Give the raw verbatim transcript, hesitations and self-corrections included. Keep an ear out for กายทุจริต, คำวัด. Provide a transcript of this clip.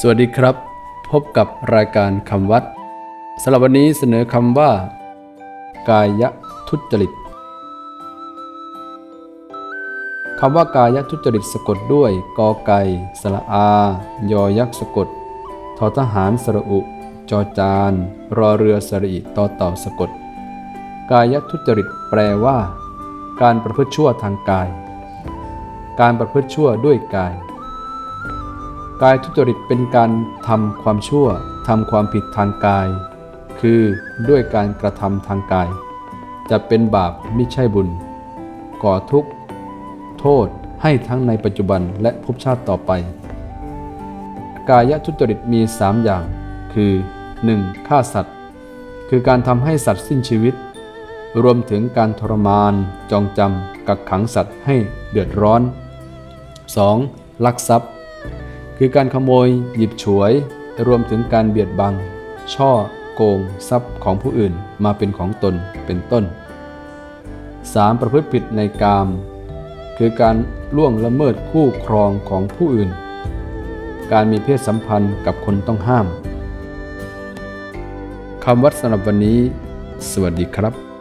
สวัสดีครับพบกับรายการคำวัดสำหรับวันนี้เสนอคำว่ากายทุจริตคำว่ากายทุจริตสะกดด้วยกอไก่สระอายอยักษ์สะกดทอทหารสระอุจอจานรอเรือสระอิต่อเต่าสะกดกายทุจริตแปลว่าการประพฤติชั่วทางกายการประพฤติชั่วด้วยกายกายทุจริตเป็นการทำความชั่วทำความผิดทางกายคือด้วยการกระทำทางกายจะเป็นบาปไม่ใช่บุญก่อทุกข์โทษให้ทั้งในปัจจุบันและภพชาติต่อไปกายทุจริตมีสามอย่างคือหนึ่งฆ่าสัตว์คือการทำให้สัตว์สิ้นชีวิตรวมถึงการทรมานจองจำกักขังสัตว์ให้เดือดร้อนสองลักทรัพย์คือการขโมยหยิบฉวยรวมถึงการเบียดบังช่อโกงทรัพย์ของผู้อื่นมาเป็นของตนเป็นต้นสามประพฤติผิดในกามคือการล่วงละเมิดคู่ครองของผู้อื่นการมีเพศสัมพันธ์กับคนต้องห้ามคำวัดสำหรับวันนี้สวัสดีครับ